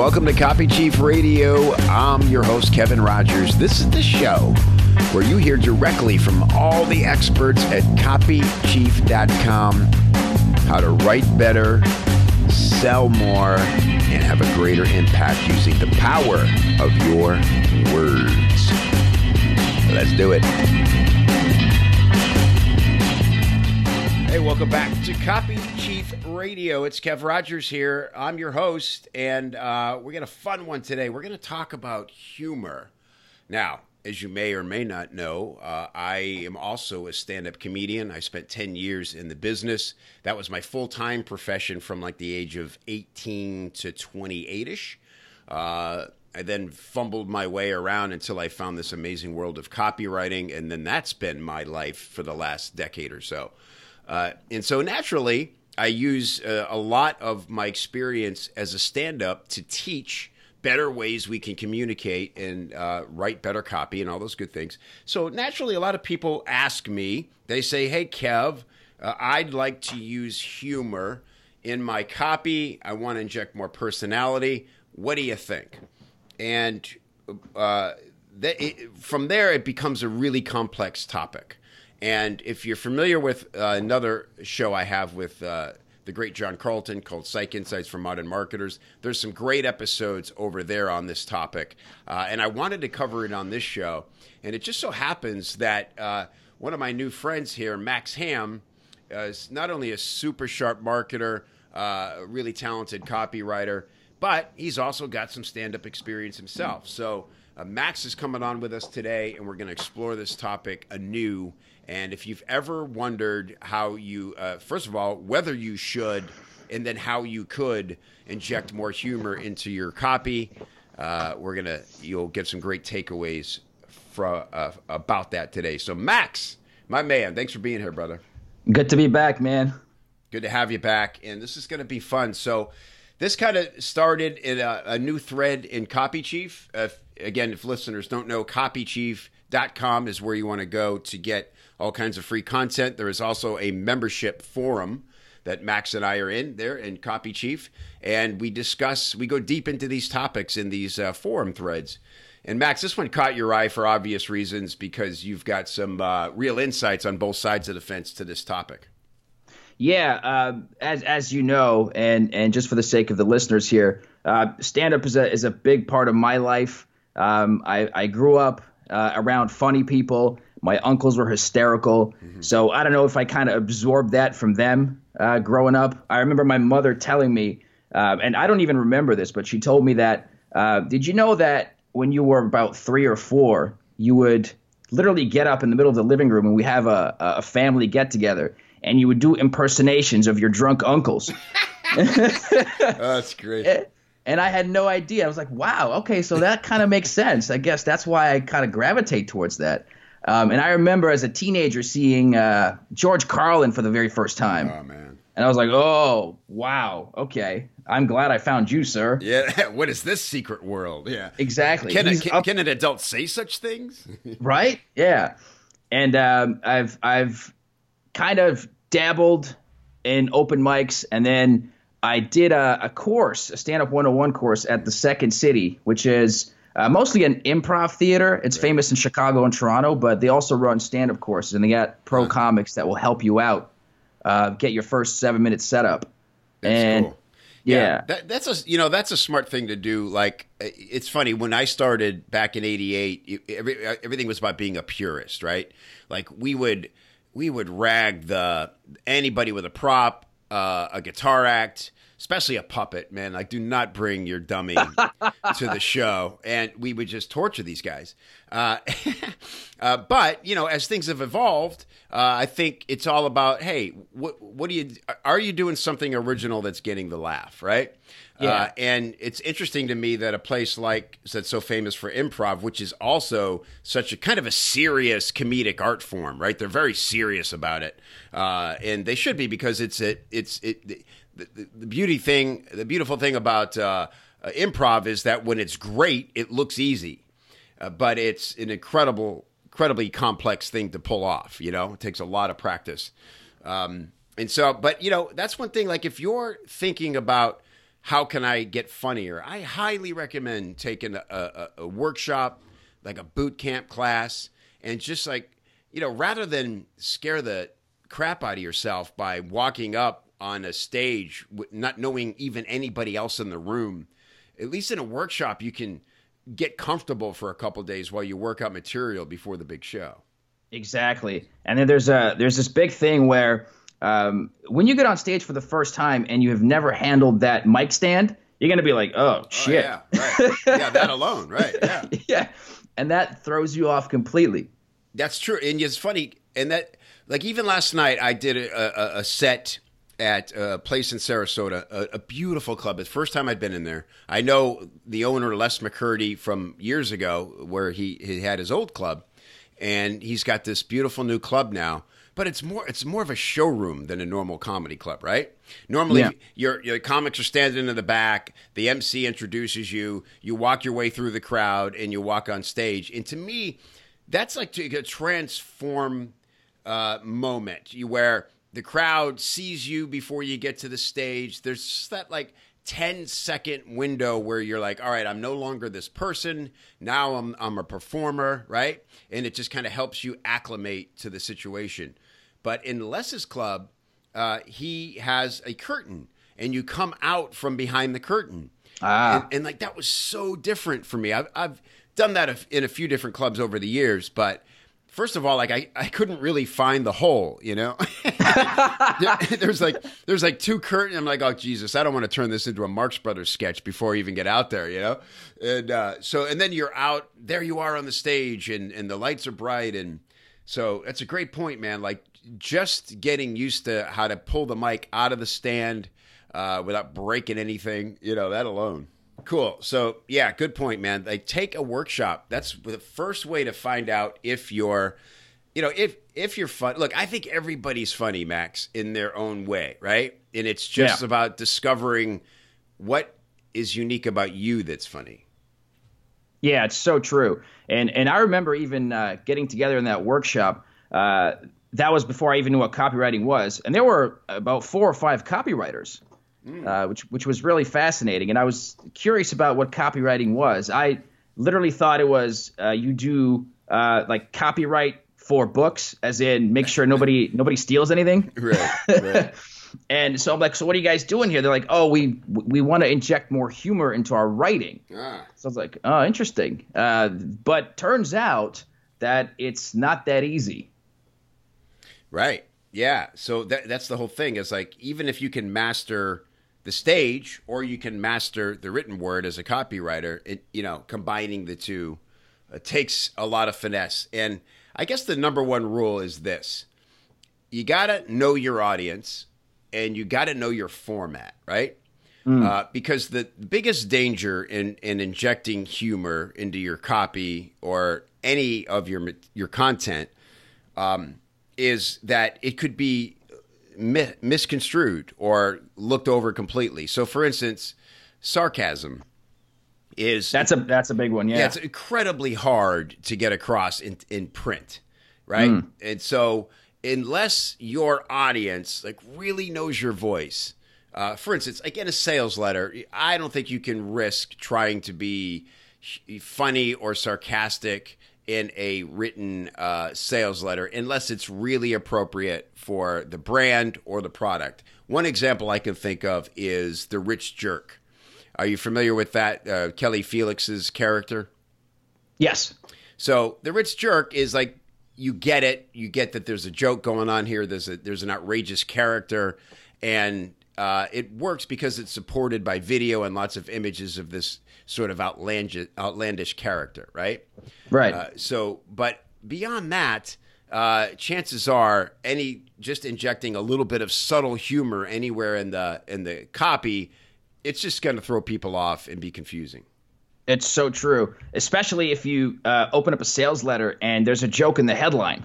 Welcome to Copy Chief Radio. I'm your host, Kevin Rogers. This is the show where you hear directly from all the experts at CopyChief.com how to write better, sell more, and have a greater impact using the power of your words. Let's do it. Hey, welcome back to Copy Chief Radio. It's Kev Rogers here. I'm your host, and we got a fun one today. We're going to talk about humor. Now, as you may or may not know, I am also a stand-up comedian. I spent 10 years in the business. That was my full-time profession from like the age of 18 to 28-ish. I then fumbled my way around until I found this amazing world of copywriting, and then that's been my life for the last decade or so. And so naturally, I use a lot of my experience as a stand-up to teach better ways we can communicate and write better copy and all those good things. So naturally, a lot of people ask me, they say, hey, Kev, I'd like to use humor in my copy. I want to inject more personality. What do you think? And from there, it becomes a really complex topic. And if you're familiar with another show I have with the great John Carlton called Psych Insights for Modern Marketers, there's some great episodes over there on this topic. And I wanted to cover it on this show. And it just so happens that one of my new friends here, Max Hamm, is not only a super sharp marketer, a really talented copywriter, but he's also got some stand-up experience himself. So Max is coming on with us today, and we're going to explore this topic anew. And if you've ever wondered how you, first of all, whether you should, and then how you could inject more humor into your copy, you'll get some great takeaways about that today. So Max, my man, thanks for being here, brother. Good to be back, man. Good to have you back. And this is going to be fun. So this kind of started in a new thread in Copy Chief. Again, if listeners don't know, CopyChief.com is where you want to go to get all kinds of free content. There is also a membership forum that Max and I are in there in Copy Chief, and we go deep into these topics in these forum threads. And Max, this one caught your eye for obvious reasons because you've got some real insights on both sides of the fence to this topic. Yeah, as you know, and just for the sake of the listeners here, stand-up is a big part of my life. I grew up around funny people. My uncles were hysterical. Mm-hmm. So I don't know if I kind of absorbed that from them growing up. I remember my mother telling me, and I don't even remember this, but she told me that, did you know that when you were about 3 or 4, you would literally get up in the middle of the living room and we have a family get together and you would do impersonations of your drunk uncles. Oh, that's great. And I had no idea. I was like, wow, okay, so that kind of makes sense. I guess that's why I kind of gravitate towards that. And I remember as a teenager seeing George Carlin for the very first time. Oh, man. And I was like, oh, wow, okay. I'm glad I found you, sir. Yeah, what is this secret world? Yeah, exactly. Can an adult say such things? Right? Yeah. And I've kind of dabbled in open mics, and then I did a course, a stand-up 101 course at the Second City, which is mostly an improv theater. It's right. Famous in Chicago and Toronto, but they also run stand-up courses, and they got pro comics that will help you out, get your first 7-minute setup. That's cool. Yeah. That's a smart thing to do. Like, it's funny, when I started back in 88, everything was about being a purist, right? Like, we would rag anybody with a prop, a guitar act, especially a puppet, man. Like, do not bring your dummy to the show. And we would just torture these guys. But, as things have evolved, I think it's all about, hey, are you doing something original that's getting the laugh, right? Yeah. And it's interesting to me that a place that's so famous for improv, which is also such a kind of a serious comedic art form, right? They're very serious about it. And they should be, because the beautiful thing about improv is that when it's great, it looks easy, but it's an incredibly complex thing to pull off. It takes a lot of practice. And so, but that's one thing, like if you're thinking about how can I get funnier? I highly recommend taking a workshop, like a boot camp class, and just like, you know, rather than scare the crap out of yourself by walking up on a stage not knowing even anybody else in the room, at least in a workshop, you can get comfortable for a couple of days while you work out material before the big show. Exactly. And then there's this big thing where when you get on stage for the first time and you have never handled that mic stand, you're going to be like, oh, shit. Oh, yeah, right. Yeah, that alone, right. Yeah. Yeah. And that throws you off completely. That's true. And it's funny. And that, like, even last night I did a set at a place in Sarasota, a beautiful club. It's the first time I'd been in there. I know the owner, Les McCurdy, from years ago, where he had his old club. And he's got this beautiful new club now. But it's more of a showroom than a normal comedy club, right? Normally, yeah, your comics are standing in the back. The MC introduces you. You walk your way through the crowd, and you walk on stage. And to me, that's like a transform moment where the crowd sees you before you get to the stage. There's just that like 10-second window where you're like, all right, I'm no longer this person. Now I'm a performer, right? And it just kind of helps you acclimate to the situation. But in Les's club, he has a curtain, and you come out from behind the curtain. And like that was so different for me. I've done that in a few different clubs over the years, but first of all, like I couldn't really find the hole, you know. there's like two curtains. I'm like, oh Jesus, I don't want to turn this into a Marx Brothers sketch before I even get out there, you know. And and then you're out there, you are on the stage, and the lights are bright, and so that's a great point, man. Like just getting used to how to pull the mic out of the stand without breaking anything, you know, that alone. Cool. So, yeah, good point, man. Like, take a workshop. That's the first way to find out if you're, you know, if you're fun. Look, I think everybody's funny, Max, in their own way, right? And it's just about discovering what is unique about you that's funny. Yeah, it's so true. And I remember even getting together in that workshop. That was before I even knew what copywriting was. And there were about 4 or 5 copywriters. Which was really fascinating. And I was curious about what copywriting was. I literally thought it was you do like copyright for books, as in make sure nobody steals anything. Right. And so I'm like, so what are you guys doing here? They're like, oh, we want to inject more humor into our writing. So I was like, oh, interesting. But turns out that it's not that easy. Right. Yeah. So that's the whole thing is like, even if you can master the stage or you can master the written word as a copywriter, combining the two takes a lot of finesse. And I guess the number one rule is this: you got to know your audience and you got to know your format, right? Because the biggest danger in injecting humor into your copy or any of your content, is that it could be misconstrued or looked over completely. So, for instance, sarcasm is... That's a big one, yeah. Yeah, it's incredibly hard to get across in print, right? And so unless your audience like really knows your voice, for instance, like in a sales letter, I don't think you can risk trying to be funny or sarcastic in a written sales letter, unless it's really appropriate for the brand or the product. One example I can think of is The Rich Jerk. Are you familiar with that? Kelly Felix's character? Yes. So The Rich Jerk is like, you get it. You get that there's a joke going on here. There's an outrageous character. And it works because it's supported by video and lots of images of this sort of outlandish character, right? Right. But beyond that, chances are just injecting a little bit of subtle humor anywhere in the copy, it's just going to throw people off and be confusing. It's so true, especially if you open up a sales letter and there's a joke in the headline.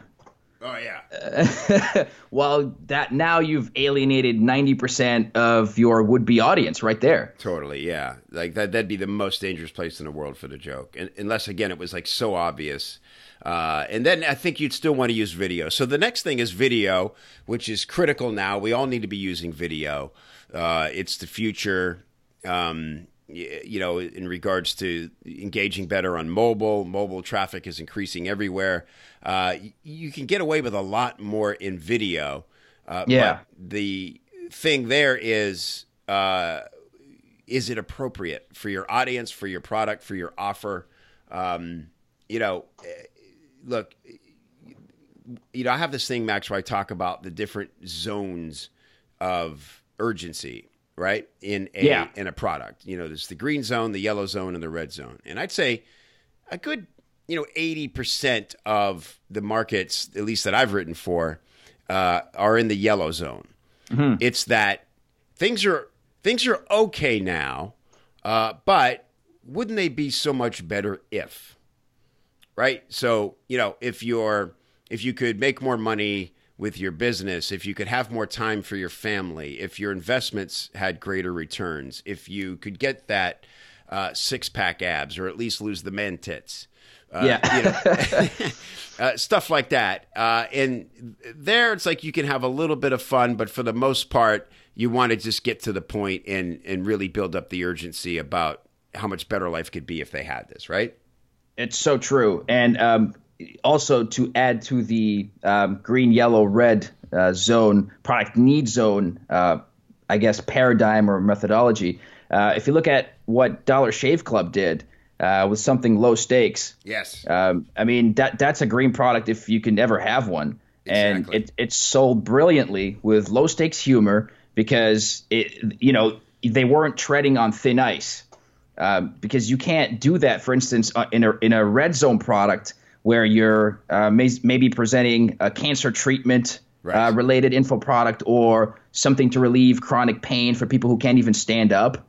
Oh yeah. Well, that now you've alienated 90% of your would-be audience right there. Totally, yeah. Like that'd be the most dangerous place in the world for the joke, and unless again it was like so obvious. And then I think you'd still want to use video. So the next thing is video, which is critical now. We all need to be using video. It's the future. you know, in regards to engaging better on mobile. Mobile traffic is increasing everywhere. You can get away with a lot more in video. But the thing there is it appropriate for your audience, for your product, for your offer? You know, look, you know, I have this thing, Max, where I talk about the different zones of urgency, right? In a product, you know, there's the green zone, the yellow zone, and the red zone. And I'd say a good, you know, 80% of the markets, at least that I've written for, are in the yellow zone. Mm-hmm. It's that things are okay now, but wouldn't they be so much better if, right? So, you know, if you could make more money with your business, if you could have more time for your family, if your investments had greater returns, if you could get that six-pack abs or at least lose the man tits, you know, stuff like that. And there it's like you can have a little bit of fun, but for the most part, you want to just get to the point and really build up the urgency about how much better life could be if they had this, right? It's so true. And also to add to the green, yellow, red zone, product need zone, I guess, paradigm or methodology, if you look at what Dollar Shave Club did with something low stakes. Yes. I mean, that's a green product if you can ever have one. Exactly. And it's sold brilliantly with low stakes humor because, you know, they weren't treading on thin ice. Because you can't do that, for instance, in a red zone product where you're maybe presenting a cancer treatment related info product or something to relieve chronic pain for people who can't even stand up.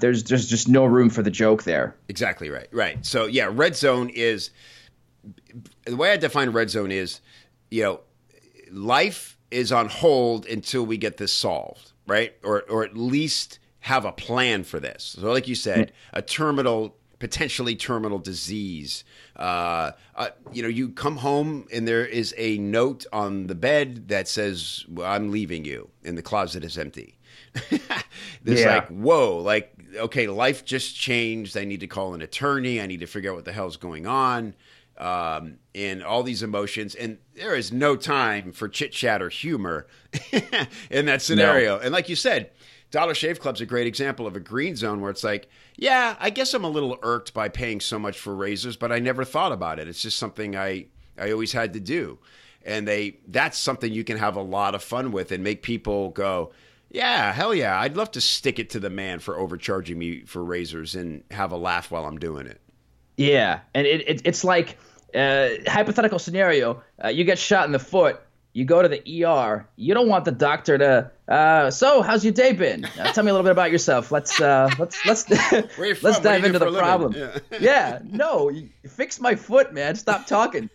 There's just no room for the joke there. Exactly right. Right. So yeah, red zone is the way I define red zone is, you know, life is on hold until we get this solved, right? Or at least have a plan for this. So like you said, a potentially terminal disease. You know, you come home and there is a note on the bed that says, well, I'm leaving you, and the closet is empty. There's like, whoa, like, okay, life just changed. I need to call an attorney. I need to figure out what the hell's going on. And all these emotions, and there is no time for chit chat or humor in that scenario. No. And like you said, Dollar Shave Club's a great example of a green zone where it's like, yeah, I guess I'm a little irked by paying so much for razors, but I never thought about it. It's just something I always had to do. And that's something you can have a lot of fun with and make people go, yeah, hell yeah, I'd love to stick it to the man for overcharging me for razors and have a laugh while I'm doing it. Yeah, and it's like a hypothetical scenario. You get shot in the foot. You go to the ER. You don't want the doctor to. So, how's your day been? Tell me a little bit about yourself. Let's let's dive into the problem. No, you fix my foot, man. Stop talking.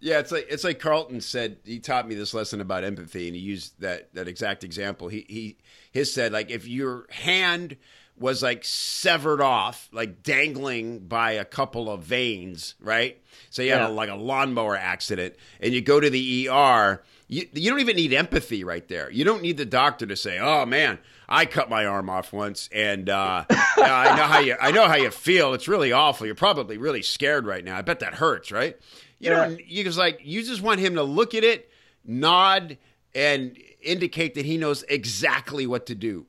Yeah, it's like Carlton said. He taught me this lesson about empathy, and he used that exact example. He said, like, if your hand was like severed off, like dangling by a couple of veins, right? So you had a lawnmower accident and you go to the ER, you don't even need empathy right there. You don't need the doctor to say, oh man, I cut my arm off once and I know how you feel. It's really awful. You're probably really scared right now. I bet that hurts, right? You just want him to look at it, nod, and indicate that he knows exactly what to do.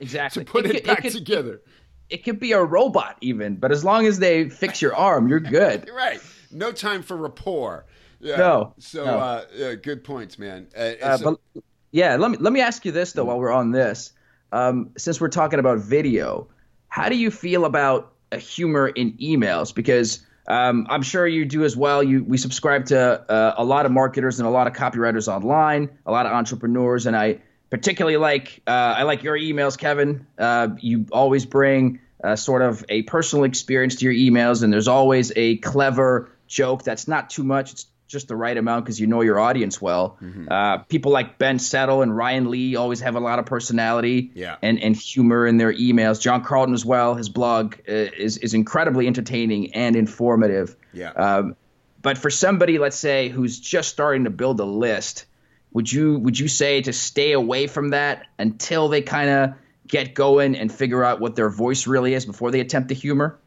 Exactly. To put it back together. It could be a robot even, but as long as they fix your arm, you're good. Right. No time for rapport. Yeah. No. So no. Good points, man. Let me ask you this, though, while we're on this. Since we're talking about video, how do you feel about humor in emails? Because I'm sure you do as well. We subscribe to a lot of marketers and a lot of copywriters online, a lot of entrepreneurs, and I particularly like your emails, Kevin. You always bring sort of a personal experience to your emails, and there's always a clever joke that's not too much. It's just the right amount because you know your audience well. Mm-hmm. People like Ben Settle and Ryan Lee always have a lot of personality and humor in their emails. John Carlton as well. His blog is incredibly entertaining and informative. Yeah. But for somebody, let's say, who's just starting to build a list, would you say to stay away from that until they kind of get going and figure out what their voice really is before they attempt the humor?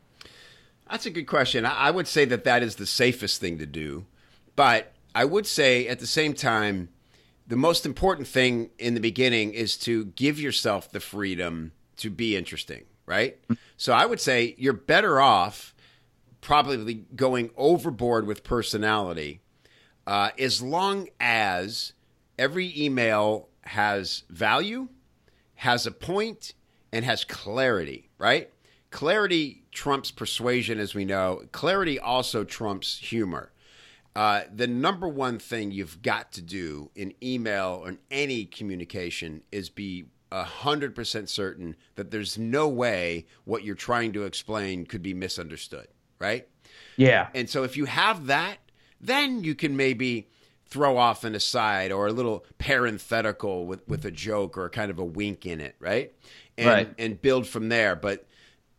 That's a good question. I would say that that is the safest thing to do. But I would say at the same time, the most important thing in the beginning is to give yourself the freedom to be interesting, right? So I would say you're better off probably going overboard with personality as long as every email has value, has a point, and has clarity, right? Clarity trumps persuasion, as we know. Clarity also trumps humor. The number one thing you've got to do in email or in any communication is be 100% certain that there's no way what you're trying to explain could be misunderstood, right? Yeah. And so if you have that, then you can maybe throw off an aside or a little parenthetical with a joke or kind of a wink in it, right? And build from there. But,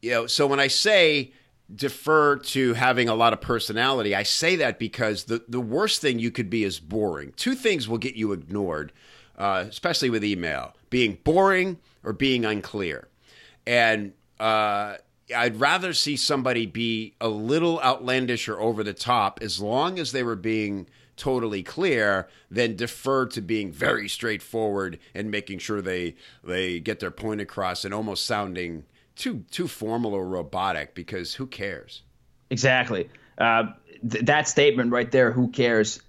you know, so when I say defer to having a lot of personality, I say that because the worst thing you could be is boring. Two things will get you ignored, especially with email, being boring or being unclear. And I'd rather see somebody be a little outlandish or over the top as long as they were being totally clear, then defer to being very straightforward and making sure they get their point across and almost sounding too formal or robotic, because who cares? Exactly. That statement right there, who cares,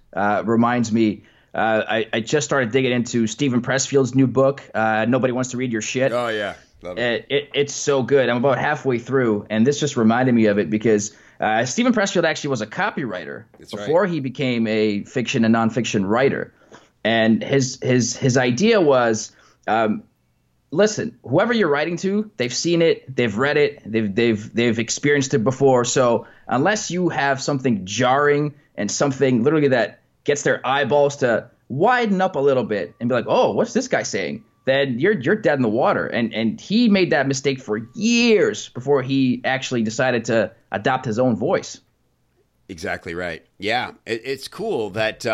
reminds me, I just started digging into Steven Pressfield's new book, Nobody Wants to Read Your Shit. Oh, yeah. Love it. It's so good. I'm about halfway through, and this just reminded me of it because Steven Pressfield actually was a copywriter before he became a fiction and nonfiction writer. And his idea was, listen, whoever you're writing to, they've seen it, they've read it, they've experienced it before. So unless you have something jarring and something literally that gets their eyeballs to widen up a little bit and be like, oh, what's this guy saying? Then you're dead in the water. And he made that mistake for years before he actually decided to adopt his own voice. Exactly right. Yeah. It's cool that,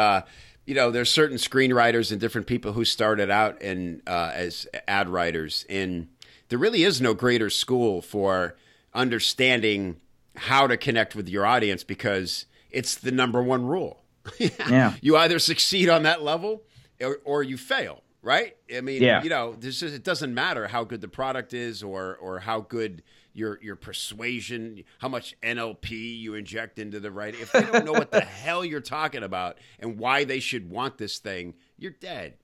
you know, there's certain screenwriters and different people who started out in, as ad writers. And there really is no greater school for understanding how to connect with your audience, because it's the number one rule. Yeah. You either succeed on that level or you fail. Right? I mean, you know, this is, it doesn't matter how good the product is or how good your persuasion, how much NLP you inject into the writing. If they don't know what the hell you're talking about and why they should want this thing, you're dead.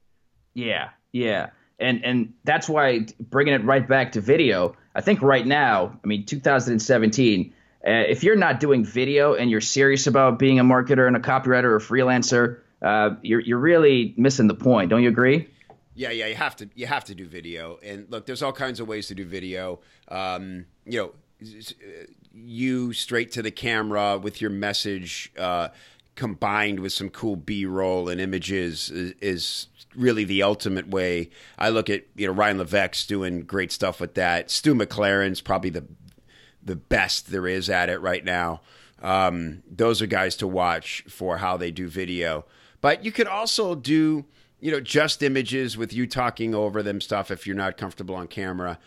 Yeah, yeah. And that's why, bringing it right back to video, I think right now, I mean, 2017, if you're not doing video and you're serious about being a marketer and a copywriter or a freelancer, you're really missing the point. Don't you agree? Yeah, you have to do video. And look, there's all kinds of ways to do video. You know, you straight to the camera with your message combined with some cool B-roll and images is really the ultimate way. I look at, you know, Ryan Levesque's doing great stuff with that. Stu McLaren's probably the best there is at it right now. Those are guys to watch for how they do video. But you could also do, you know, just images with you talking over them stuff if you're not comfortable on camera.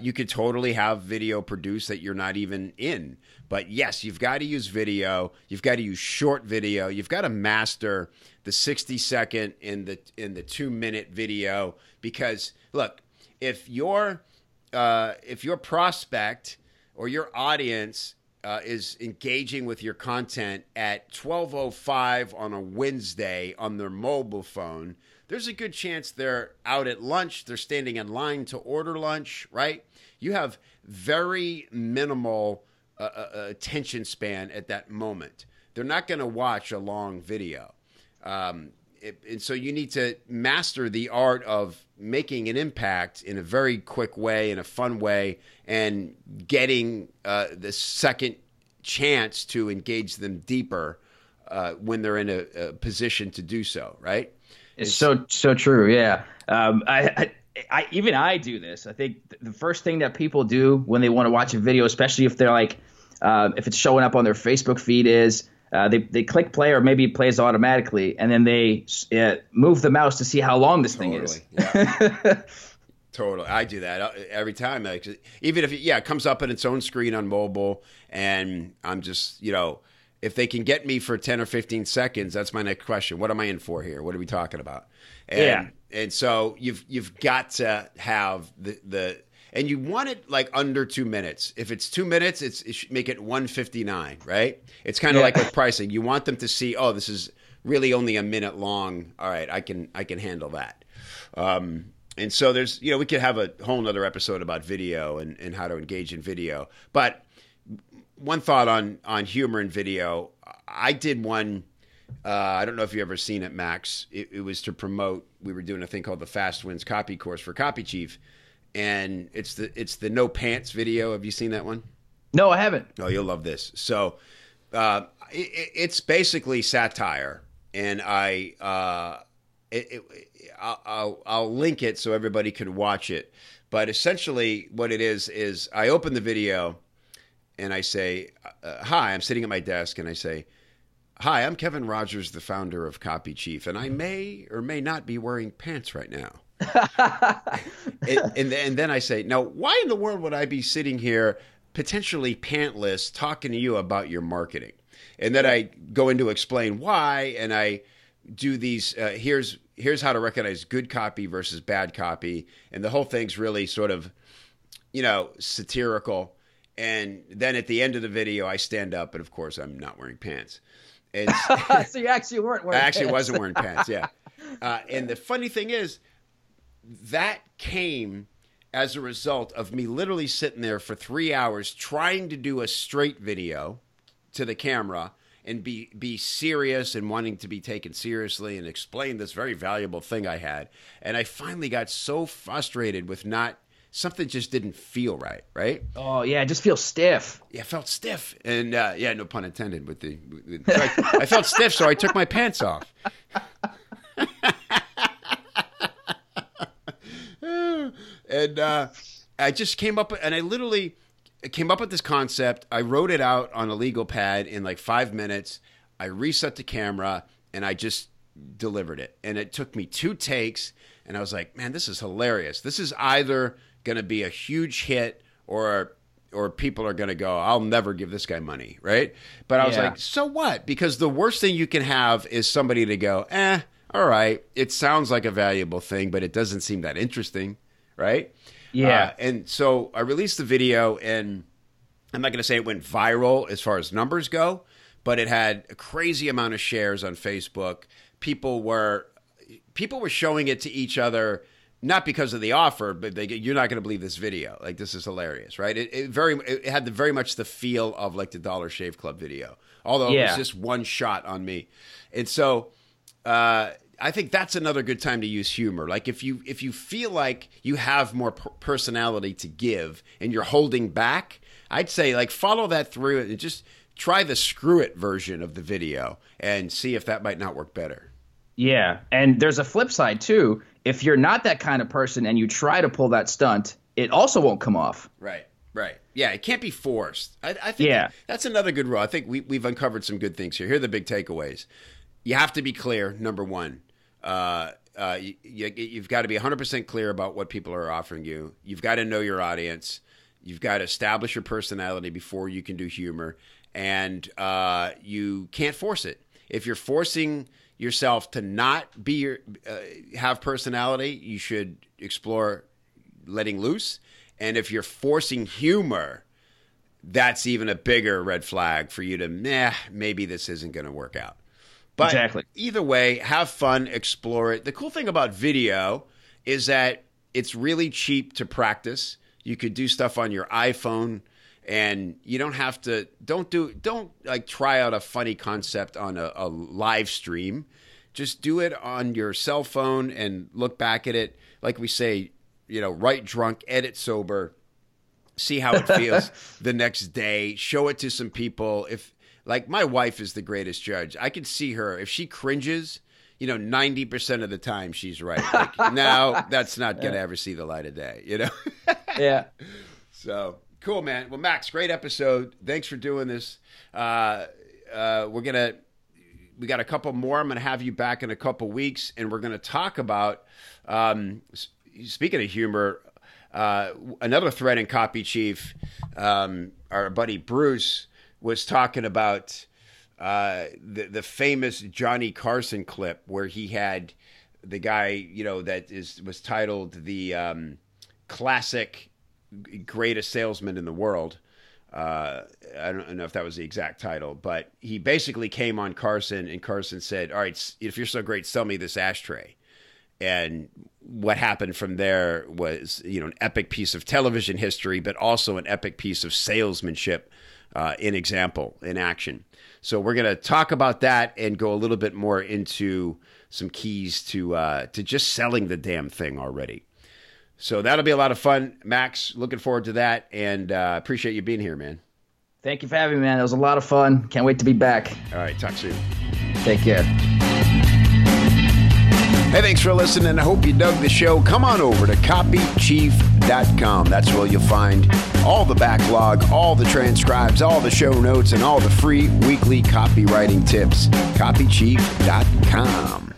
You could totally have video produced that you're not even in. But yes, you've got to use video. You've got to use short video. You've got to master the 60-second and the 2-minute video, because look, if your prospect or your audience is engaging with your content at 12:05 on a Wednesday on their mobile phone, there's a good chance they're out at lunch, they're standing in line to order lunch, right? You have very minimal attention span at that moment. They're not going to watch a long video. And so you need to master the art of making an impact in a very quick way, in a fun way, and getting the second chance to engage them deeper when they're in a position to do so, right? It's so true, yeah. I do this. I think the first thing that people do when they want to watch a video, especially if they're like, if it's showing up on their Facebook feed, is they click play, or maybe it plays automatically, and then they move the mouse to see how long this thing is. Yeah. Totally. I do that every time. Even if, it comes up on its own screen on mobile, and I'm just, if they can get me for 10 or 15 seconds, that's my next question. What am I in for here? What are we talking about? And so you've got to have the and you want it like under 2 minutes. If it's 2 minutes, it should make it 159, right? It's kind of like with pricing. You want them to see, oh, this is really only a minute long. All right, I can handle that. And so there's, we could have a whole nother episode about video and how to engage in video. But one thought on humor in video, I did one, I don't know if you've ever seen it, Max. It was to promote, we were doing a thing called the Fast Wins Copy Course for Copy Chief. And it's the no pants video. Have you seen that one? No, I haven't. Oh, you'll love this. So it's basically satire. And I'll link it so everybody can watch it. But essentially what it is I open the video and I say, hi, I'm sitting at my desk and I say, hi, I'm Kevin Rogers, the founder of Copy Chief, and I may or may not be wearing pants right now. and then I say, now, why in the world would I be sitting here potentially pantless talking to you about your marketing? And then I go in to explain why, and I do these, here's how to recognize good copy versus bad copy. And the whole thing's really sort of, satirical. And then at the end of the video, I stand up, and of course, I'm not wearing pants. So you actually weren't wearing pants. I actually wasn't wearing pants, yeah. And the funny thing is, that came as a result of me literally sitting there for 3 hours trying to do a straight video to the camera and be serious and wanting to be taken seriously and explain this very valuable thing I had. And I finally got so frustrated with something just didn't feel right? Oh, yeah, it just feels stiff. Yeah, it felt stiff. And no pun intended. I felt stiff, so I took my pants off. And I just came up, and I literally came up with this concept. I wrote it out on a legal pad in like 5 minutes. I reset the camera, and I just delivered it. And it took me 2 takes, and I was like, man, this is hilarious. This is either going to be a huge hit or people are going to go, I'll never give this guy money, right? But I was like, so what? Because the worst thing you can have is somebody to go, all right, it sounds like a valuable thing, but it doesn't seem that interesting, right? Yeah. And so I released the video, and I'm not going to say it went viral as far as numbers go, but it had a crazy amount of shares on Facebook. People were showing it to each other, not because of the offer, but you're not going to believe this video. Like, this is hilarious, right? It had very much the feel of like the Dollar Shave Club video, although it was just one shot on me. And so I think that's another good time to use humor. Like, if you feel like you have more personality to give and you're holding back, I'd say like follow that through and just try the screw it version of the video and see if that might not work better. Yeah. And there's a flip side too. If you're not that kind of person and you try to pull that stunt, it also won't come off. Right. Yeah. It can't be forced. I think that's another good rule. I think we've uncovered some good things here. Here are the big takeaways. You have to be clear. Number one, you've got to be 100% clear about what people are offering you. You've got to know your audience. You've got to establish your personality before you can do humor, and you can't force it. If you're forcing yourself to not have personality, you should explore letting loose. And if you're forcing humor, that's even a bigger red flag for you to, maybe this isn't going to work out. But Either way, have fun, explore it. The cool thing about video is that it's really cheap to practice. You could do stuff on your iPhone, and you don't have to don't try out a funny concept on a live stream. Just do it on your cell phone and look back at it. Like we say, write drunk, edit sober, see how it feels the next day, show it to some people. Like, my wife is the greatest judge. I can see her. If she cringes, 90% of the time she's right. Like, no, that's not going to ever see the light of day, Yeah. So, cool, man. Well, Max, great episode. Thanks for doing this. We got a couple more. I'm going to have you back in a couple weeks, and we're going to talk about, speaking of humor, Another thread in Copy Chief, our buddy Bruce was talking about the famous Johnny Carson clip where he had the guy, you know, that was titled the classic greatest salesman in the world. I don't know if that was the exact title, but he basically came on Carson, and Carson said, all right, if you're so great, sell me this ashtray. And what happened from there was, you know, an epic piece of television history, but also an epic piece of salesmanship in example, in action. So we're going to talk about that and go a little bit more into some keys to just selling the damn thing already. So that'll be a lot of fun, Max. Looking forward to that, and appreciate you being here, man. Thank you for having me, man. It was a lot of fun. Can't wait to be back. All right, talk soon. Take care. Hey, thanks for listening. I hope you dug the show. Come on over to CopyChief.com. That's where you'll find all the backlog, all the transcribes, all the show notes, and all the free weekly copywriting tips. CopyChief.com.